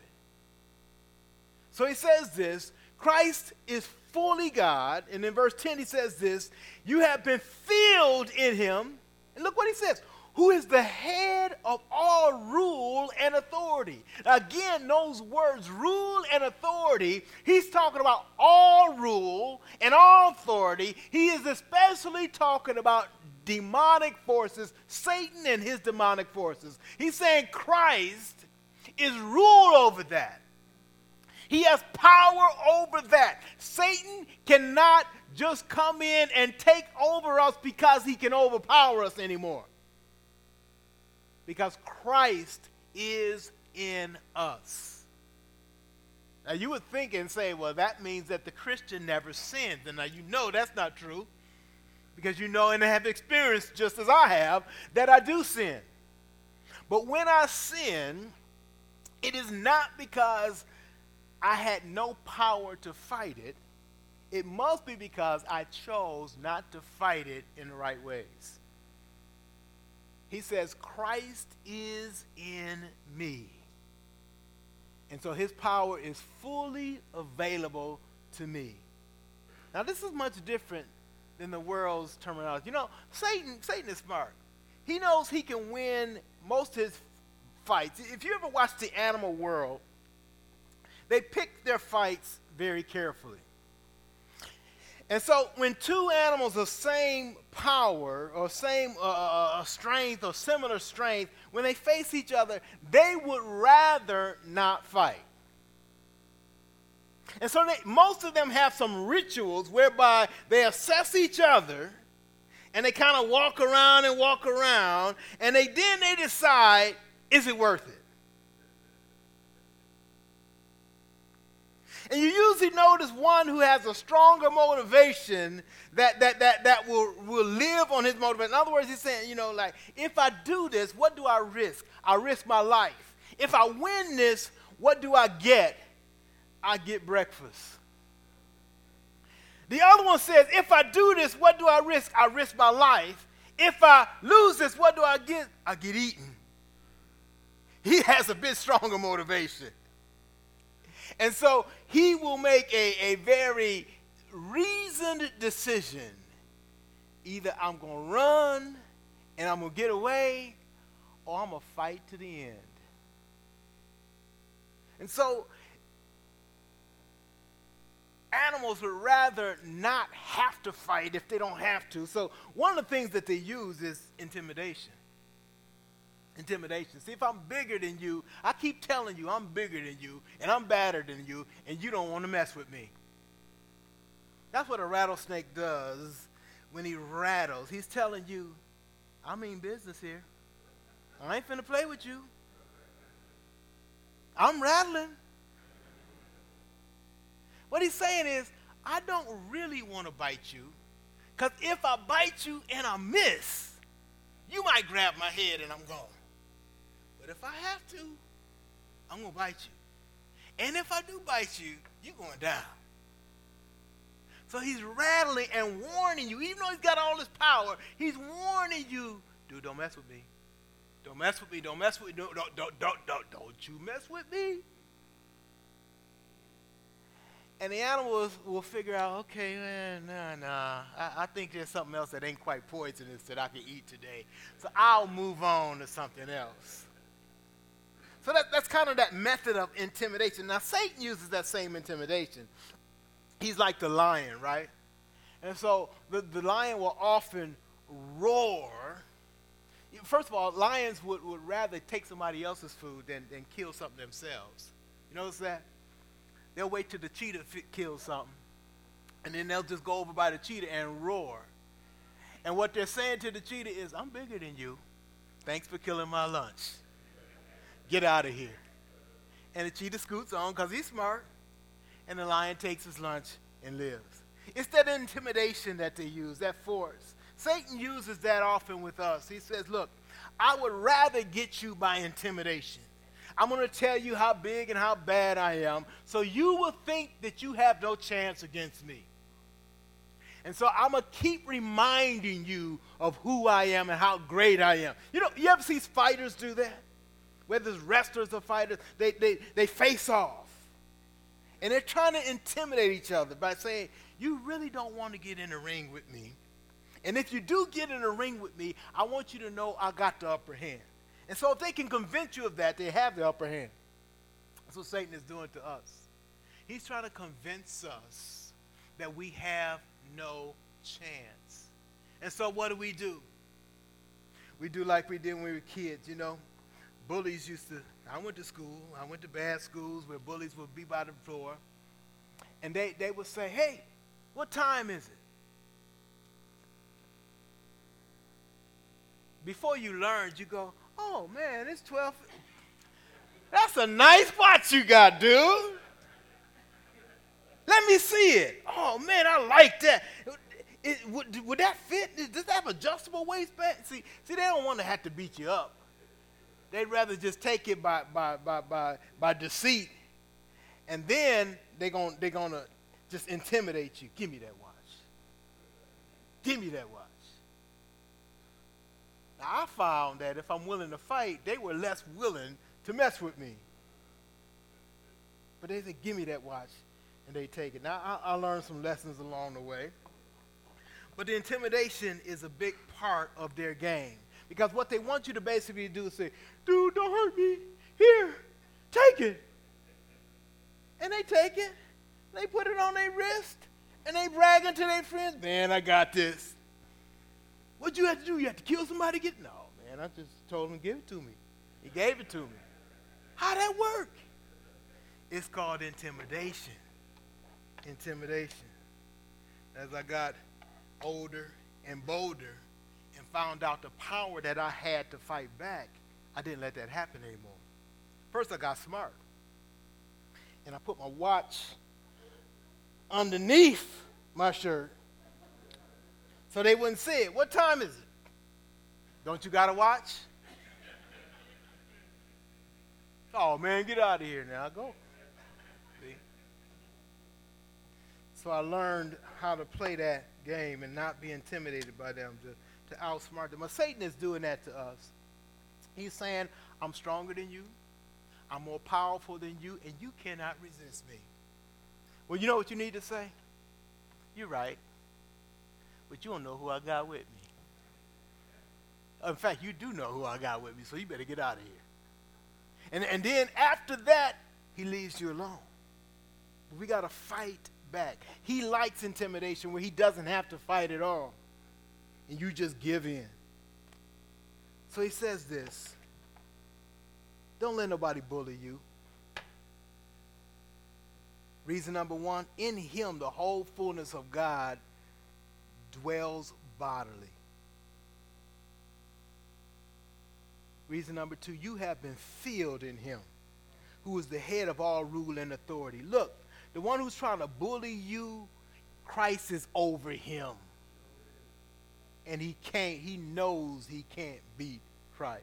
So he says this, Christ is fully God, and in verse ten he says this, you have been filled in him, and look what he says, who is the head of all rule and authority. Now again, those words, rule and authority, he's talking about all rule and all authority. He is especially talking about demonic forces, Satan and his demonic forces. He's saying Christ is ruled over that. He has power over that. Satan cannot just come in and take over us because he can overpower us anymore. Because Christ is in us. Now you would think and say, well, that means that the Christian never sins. And now you know that's not true. Because you know and have experienced, just as I have, that I do sin. But when I sin, it is not because I had no power to fight it. It must be because I chose not to fight it in the right ways. He says, Christ is in me. And so his power is fully available to me. Now, this is much different than the world's terminology. You know, Satan, Satan is smart. He knows he can win most of his fights. If you ever watch the animal world, they pick their fights very carefully. And so when two animals of same power or same uh, strength or similar strength, when they face each other, they would rather not fight. And so they, most of them have some rituals whereby they assess each other and they kind of walk around and walk around and they then they decide, is it worth it? And you usually notice one who has a stronger motivation that that that that will, will live on his motivation. In other words, he's saying, you know, like, if I do this, what do I risk? I risk my life. If I win this, what do I get? I get breakfast. The other one says, if I do this, what do I risk? I risk my life. If I lose this, what do I get? I get eaten. He has a bit stronger motivation. And so he will make a, a very reasoned decision. Either I'm going to run and I'm going to get away, or I'm going to fight to the end. And so animals would rather not have to fight if they don't have to. So one of the things that they use is intimidation. Intimidation. See, if I'm bigger than you, I keep telling you I'm bigger than you and I'm badder than you and you don't want to mess with me. That's what a rattlesnake does when he rattles. He's telling you, I mean business here. I ain't finna play with you. I'm rattling. What he's saying is, I don't really want to bite you, because if I bite you and I miss, you might grab my head and I'm gone. But if I have to, I'm going to bite you. And if I do bite you, you're going down. So he's rattling and warning you. Even though he's got all this power, he's warning you, dude, don't mess with me. Don't mess with me. Don't mess with me. Don't, don't, don't, don't, don't, don't you mess with me. And the animals will figure out, okay, man, nah, nah. I, I think there's something else that ain't quite poisonous that I can eat today. So I'll move on to something else. So that, that's kind of that method of intimidation. Now, Satan uses that same intimidation. He's like the lion, right? And so the, the lion will often roar. First of all, lions would, would rather take somebody else's food than, than kill something themselves. You notice that? They'll wait till the cheetah f- kills something, and then they'll just go over by the cheetah and roar. And what they're saying to the cheetah is, I'm bigger than you. Thanks for killing my lunch. Get out of here. And the cheetah scoots on because he's smart, and the lion takes his lunch and lives. It's that intimidation that they use, that force. Satan uses that often with us. He says, look, I would rather get you by intimidation. I'm going to tell you how big and how bad I am, so you will think that you have no chance against me. And so I'm going to keep reminding you of who I am and how great I am. You know, you ever see fighters do that? Whether it's wrestlers or fighters, they they they face off. And they're trying to intimidate each other by saying, you really don't want to get in the ring with me. And if you do get in the ring with me, I want you to know I got the upper hand. And so if they can convince you of that, they have the upper hand. That's what Satan is doing to us. He's trying to convince us that we have no chance. And so what do we do? We do like we did when we were kids, you know. Bullies used to, I went to school, I went to bad schools where bullies would be by the floor. And they, they would say, hey, what time is it? Before you learned, you go, oh, man, it's twelve. That's a nice watch you got, dude. Let me see it. Oh, man, I like that. It, would, would that fit? Does that have adjustable waistband? See, see, they don't want to have to beat you up. They'd rather just take it by by by by, by deceit. And then they're going they're going to just intimidate you. Give me that watch. Give me that watch. I found that if I'm willing to fight, they were less willing to mess with me. But they said, give me that watch, and they take it. Now, I, I learned some lessons along the way. But the intimidation is a big part of their game. Because what they want you to basically do is say, dude, don't hurt me. Here, take it. And they take it. They put it on their wrist, and they bragging to their friends, man, I got this. What you have to do? You have to kill somebody? Get No, man, I just told him, give it to me. He gave it to me. How'd that work? It's called intimidation. Intimidation. As I got older and bolder and found out the power that I had to fight back, I didn't let that happen anymore. First, I got smart. And I put my watch underneath my shirt, so they wouldn't see it. What time is it? Don't you got a watch? Oh, man, get out of here now. Go. See? So I learned how to play that game and not be intimidated by them, to, to outsmart them. But Satan is doing that to us. He's saying, I'm stronger than you. I'm more powerful than you, and you cannot resist me. Well, you know what you need to say? You're right. But you don't know who I got with me. In fact, you do know who I got with me, so you better get out of here. And, and then after that, he leaves you alone. But we got to fight back. He likes intimidation where he doesn't have to fight at all. And you just give in. So he says this. Don't let nobody bully you. Reason number one, in him the whole fullness of God dwells bodily. Reason number two, you have been filled in him, who is the head of all rule and authority. Look, the one who's trying to bully you, Christ is over him. And he can't, he knows he can't beat Christ.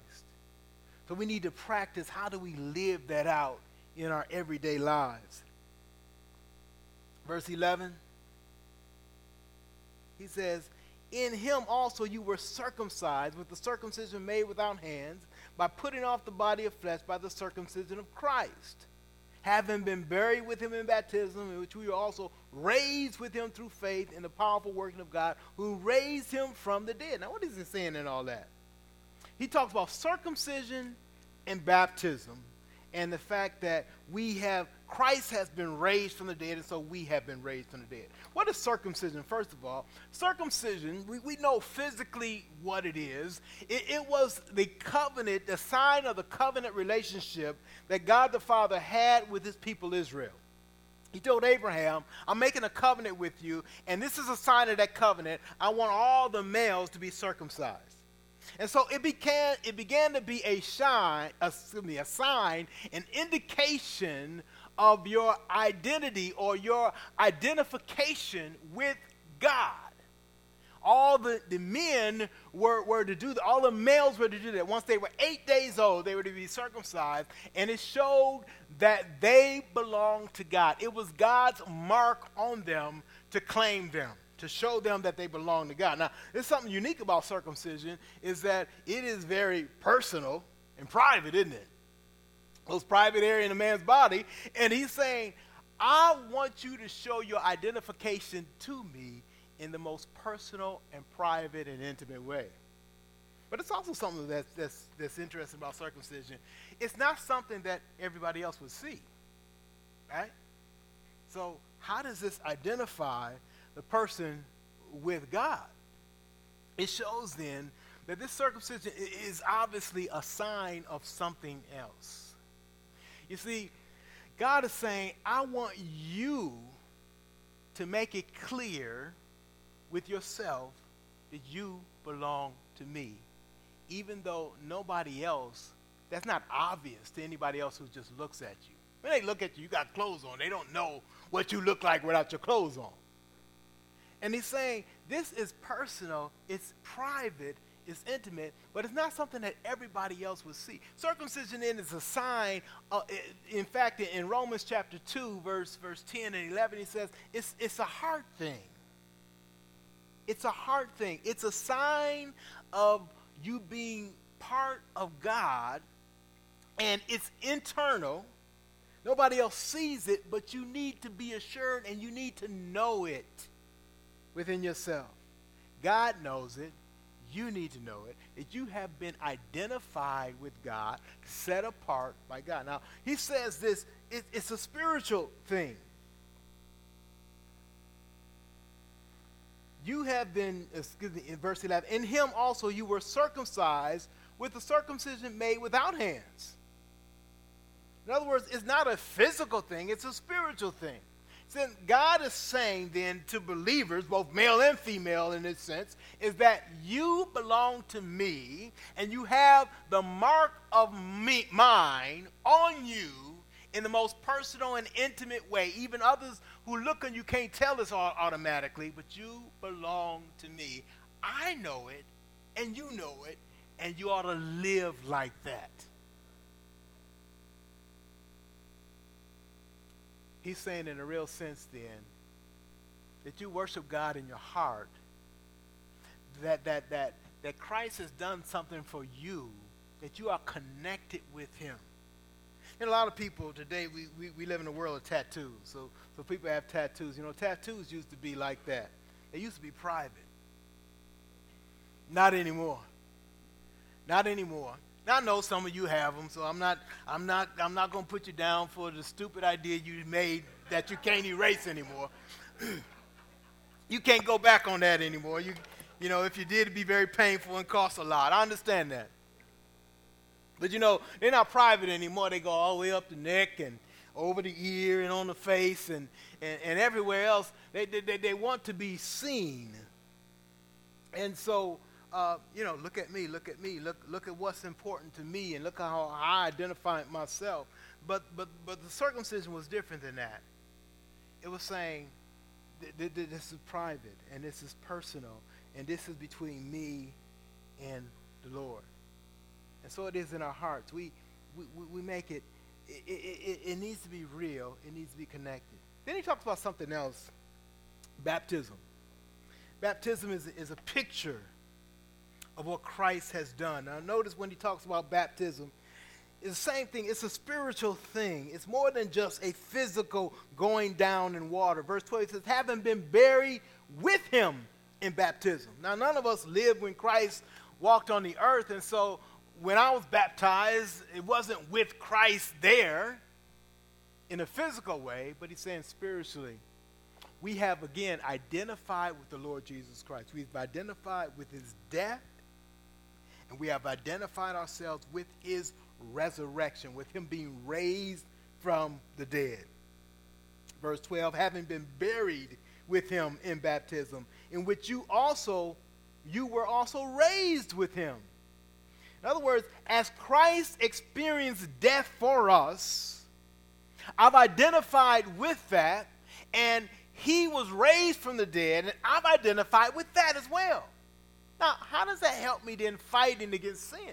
So we need to practice, how do we live that out in our everyday lives? Verse eleven, he says, in him also you were circumcised with the circumcision made without hands, by putting off the body of flesh by the circumcision of Christ, having been buried with him in baptism, in which we were also raised with him through faith in the powerful working of God, who raised him from the dead. Now, what is he saying in all that? He talks about circumcision and baptism, and the fact that we have, Christ has been raised from the dead, and so we have been raised from the dead. What is circumcision? First of all, circumcision, we, we know physically what it is. It, it was the covenant, the sign of the covenant relationship that God the Father had with his people Israel. He told Abraham, I'm making a covenant with you, and this is a sign of that covenant. I want all the males to be circumcised. And so it began, it began to be a shine, a, excuse me, a sign, an indication of your identity or your identification with God. All the, the men were, were to do that. All the males were to do that. Once they were eight days old, they were to be circumcised. And it showed that they belonged to God. It was God's mark on them to claim them, to show them that they belong to God. Now, there's something unique about circumcision, is that it is very personal and private, isn't it? Most private area in a man's body. And he's saying, I want you to show your identification to me in the most personal and private and intimate way. But it's also something that's, that's, that's interesting about circumcision. It's not something that everybody else would see, right? So how does this identify the person with God? It shows then that this circumcision is obviously a sign of something else. You see, God is saying, I want you to make it clear with yourself that you belong to me, even though nobody else, that's not obvious to anybody else who just looks at you. When they look at you, you got clothes on. They don't know what you look like without your clothes on. And he's saying, this is personal, it's private, it's intimate, but it's not something that everybody else would see. Circumcision then is a sign. Uh, in fact, in Romans chapter two, verse verse ten and eleven, he says, it's, it's a hard thing. It's a hard thing. It's a sign of you being part of God, and it's internal. Nobody else sees it, but you need to be assured and you need to know it within yourself. God knows it. You need to know it, that you have been identified with God, set apart by God. Now, he says this, it, it's a spiritual thing. You have been, excuse me, in verse eleven, in him also you were circumcised with the circumcision made without hands. In other words, it's not a physical thing, it's a spiritual thing. Then God is saying then to believers, both male and female in this sense, is that you belong to me and you have the mark of me, mine on you in the most personal and intimate way. Even others who look on you can't tell this all automatically, but you belong to me. I know it and you know it, and you ought to live like that. He's saying in a real sense then that you worship God in your heart, that that that that Christ has done something for you, that you are connected with him. And a lot of people today, we, we, we live in a world of tattoos. So so people have tattoos. You know, tattoos used to be like that. They used to be private. Not anymore. Not anymore. Now, I know some of you have them, so I'm not, I'm not, I'm not going to put you down for the stupid idea you made that you can't erase anymore. You can't go back on that anymore. You, you know, if you did, it'd be very painful and cost a lot. I understand that. But you know, they're not private anymore. They go all the way up the neck and over the ear and on the face and and, and everywhere else. They, they they want to be seen. And so uh, you know, look at me, look at me, look look at what's important to me, and look how I identify myself. But but but the circumcision was different than that. It was saying, th- th- this is private, and this is personal, and this is between me and the Lord. And so it is in our hearts. We we, we make it it, it, it needs to be real. It needs to be connected. Then he talks about something else, baptism. Baptism is, is a picture of what Christ has done. Now notice when he talks about baptism, it's the same thing. It's a spiritual thing. It's more than just a physical going down in water. Verse twelve says, having been buried with him in baptism. Now none of us lived when Christ walked on the earth, and so when I was baptized, it wasn't with Christ there in a physical way, but he's saying spiritually, we have, again, identified with the Lord Jesus Christ. We've identified with his death, and we have identified ourselves with his resurrection, with him being raised from the dead. Verse twelve, having been buried with him in baptism, in which you also, you were also raised with him. In other words, as Christ experienced death for us, I've identified with that, and he was raised from the dead, and I've identified with that as well. Now, how does that help me then fighting against sin?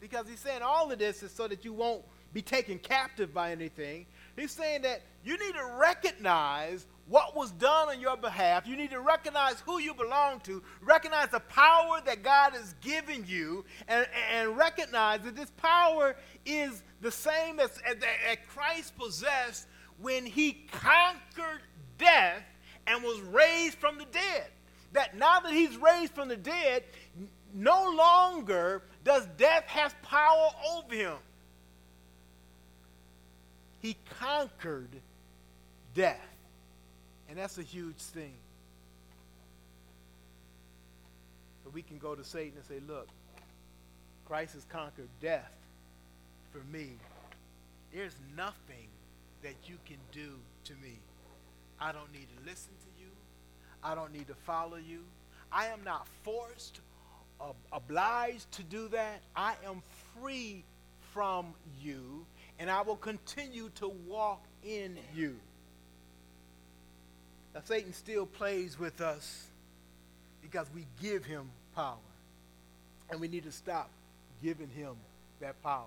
Because he's saying all of this is so that you won't be taken captive by anything. He's saying that you need to recognize what was done on your behalf. You need to recognize who you belong to, recognize the power that God has given you, and, and recognize that this power is the same as, as, as Christ possessed when he conquered death and was raised from the dead. That now that he's raised from the dead, no longer does death have power over him. He conquered death. And that's a huge thing. So we can go to Satan and say, look, Christ has conquered death for me. There's nothing that you can do to me. I don't need to listen to you. I don't need to follow you. I am not forced or obliged to do that. I am free from you, and I will continue to walk in you. Now, Satan still plays with us because we give him power. And we need to stop giving him that power.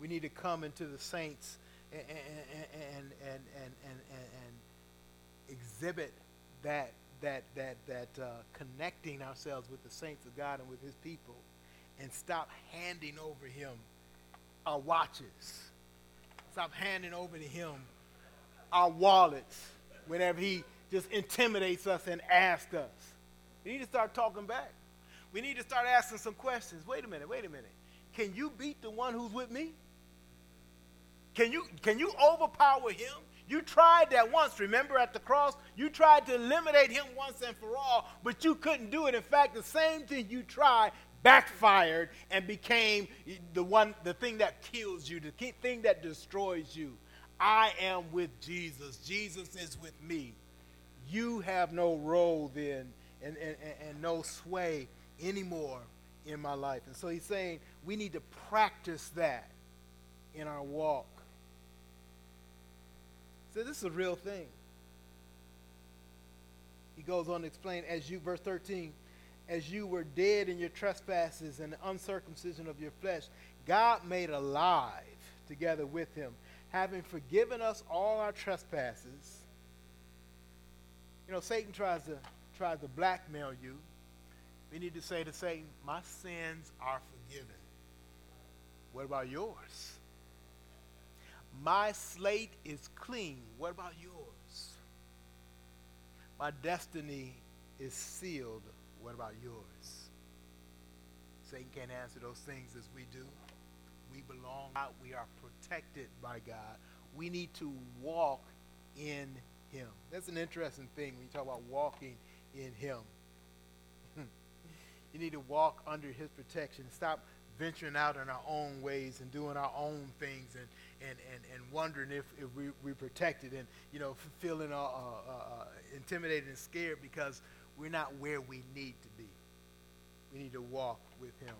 We need to come into the saints and, and, and, and, and, and exhibit that, that, that, that uh, connecting ourselves with the saints of God and with his people, and stop handing over him our watches. Stop handing over to him our wallets whenever he just intimidates us and asks us. We need to start talking back. We need to start asking some questions. Wait a minute, wait a minute. Can you beat the one who's with me? Can you, can you overpower him? You tried that once, remember, at the cross? You tried to eliminate him once and for all, but you couldn't do it. In fact, the same thing you tried backfired and became the one, the thing that kills you, the thing that destroys you. I am with Jesus. Jesus is with me. You have no role then and, and, and no sway anymore in my life. And so he's saying we need to practice that in our walk. So this is a real thing. He goes on to explain, as you, verse thirteen, as you were dead in your trespasses and the uncircumcision of your flesh, God made alive together with him, having forgiven us all our trespasses. You know, Satan tries to tries to blackmail you. We need to say to Satan, my sins are forgiven. What about yours? My slate is clean. What about yours? My destiny is sealed. What about yours? Satan can't answer those things as we do. We belong out. We are protected by God. We need to walk in him. That's an interesting thing when you talk about walking in him. You need to walk under his protection. Stop venturing out in our own ways and doing our own things and and, and, and wondering if, if we, we're protected, and you know, feeling uh, uh, uh, intimidated and scared because we're not where we need to be. We need to walk with him.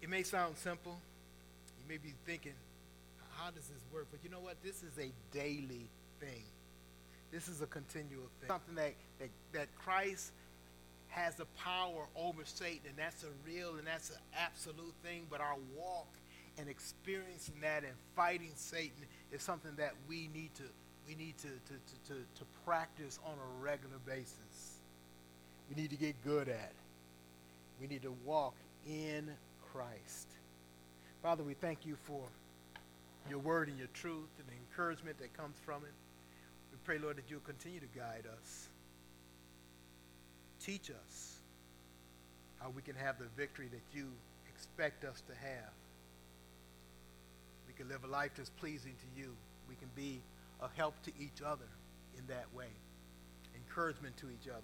It may sound simple. You may be thinking, how does this work? But you know what? This is a daily thing. This is a continual thing. Something that, that, that Christ has the power over Satan, and that's a real and that's an absolute thing. But our walk and experiencing that and fighting Satan is something that we need to we need to, to, to, to, to practice on a regular basis. We need to get good at it. We need to walk in Christ. Father, we thank you for your word and your truth and the encouragement that comes from it. We pray, Lord, that you'll continue to guide us. Teach us how we can have the victory that you expect us to have. We can live a life that's pleasing to you. We can be a help to each other in that way, encouragement to each other,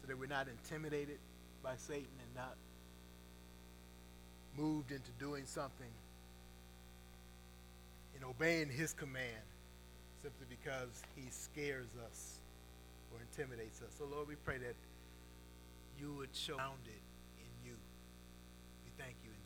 so that we're not intimidated by Satan and not moved into doing something and obeying his command simply because he scares us or intimidates us. So, Lord, we pray that you would show it in you. We thank you.